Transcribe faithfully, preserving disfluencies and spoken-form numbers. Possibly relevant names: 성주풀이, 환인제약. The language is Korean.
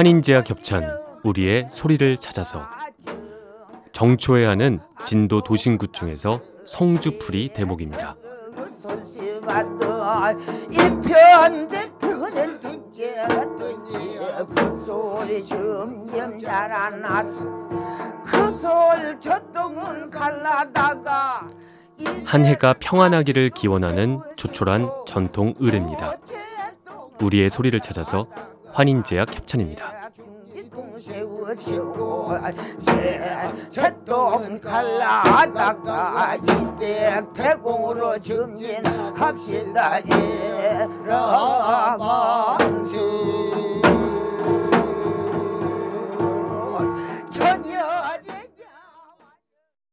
환인제약 협찬 우리의 소리를 찾아서, 정초에 하는 진도도신굿 중에서 성주풀이 대목입니다. 한 해가 평안하기를 기원하는 조촐한 전통 의례입니다. 우리의 소리를 찾아서 환인제약 협찬입니다.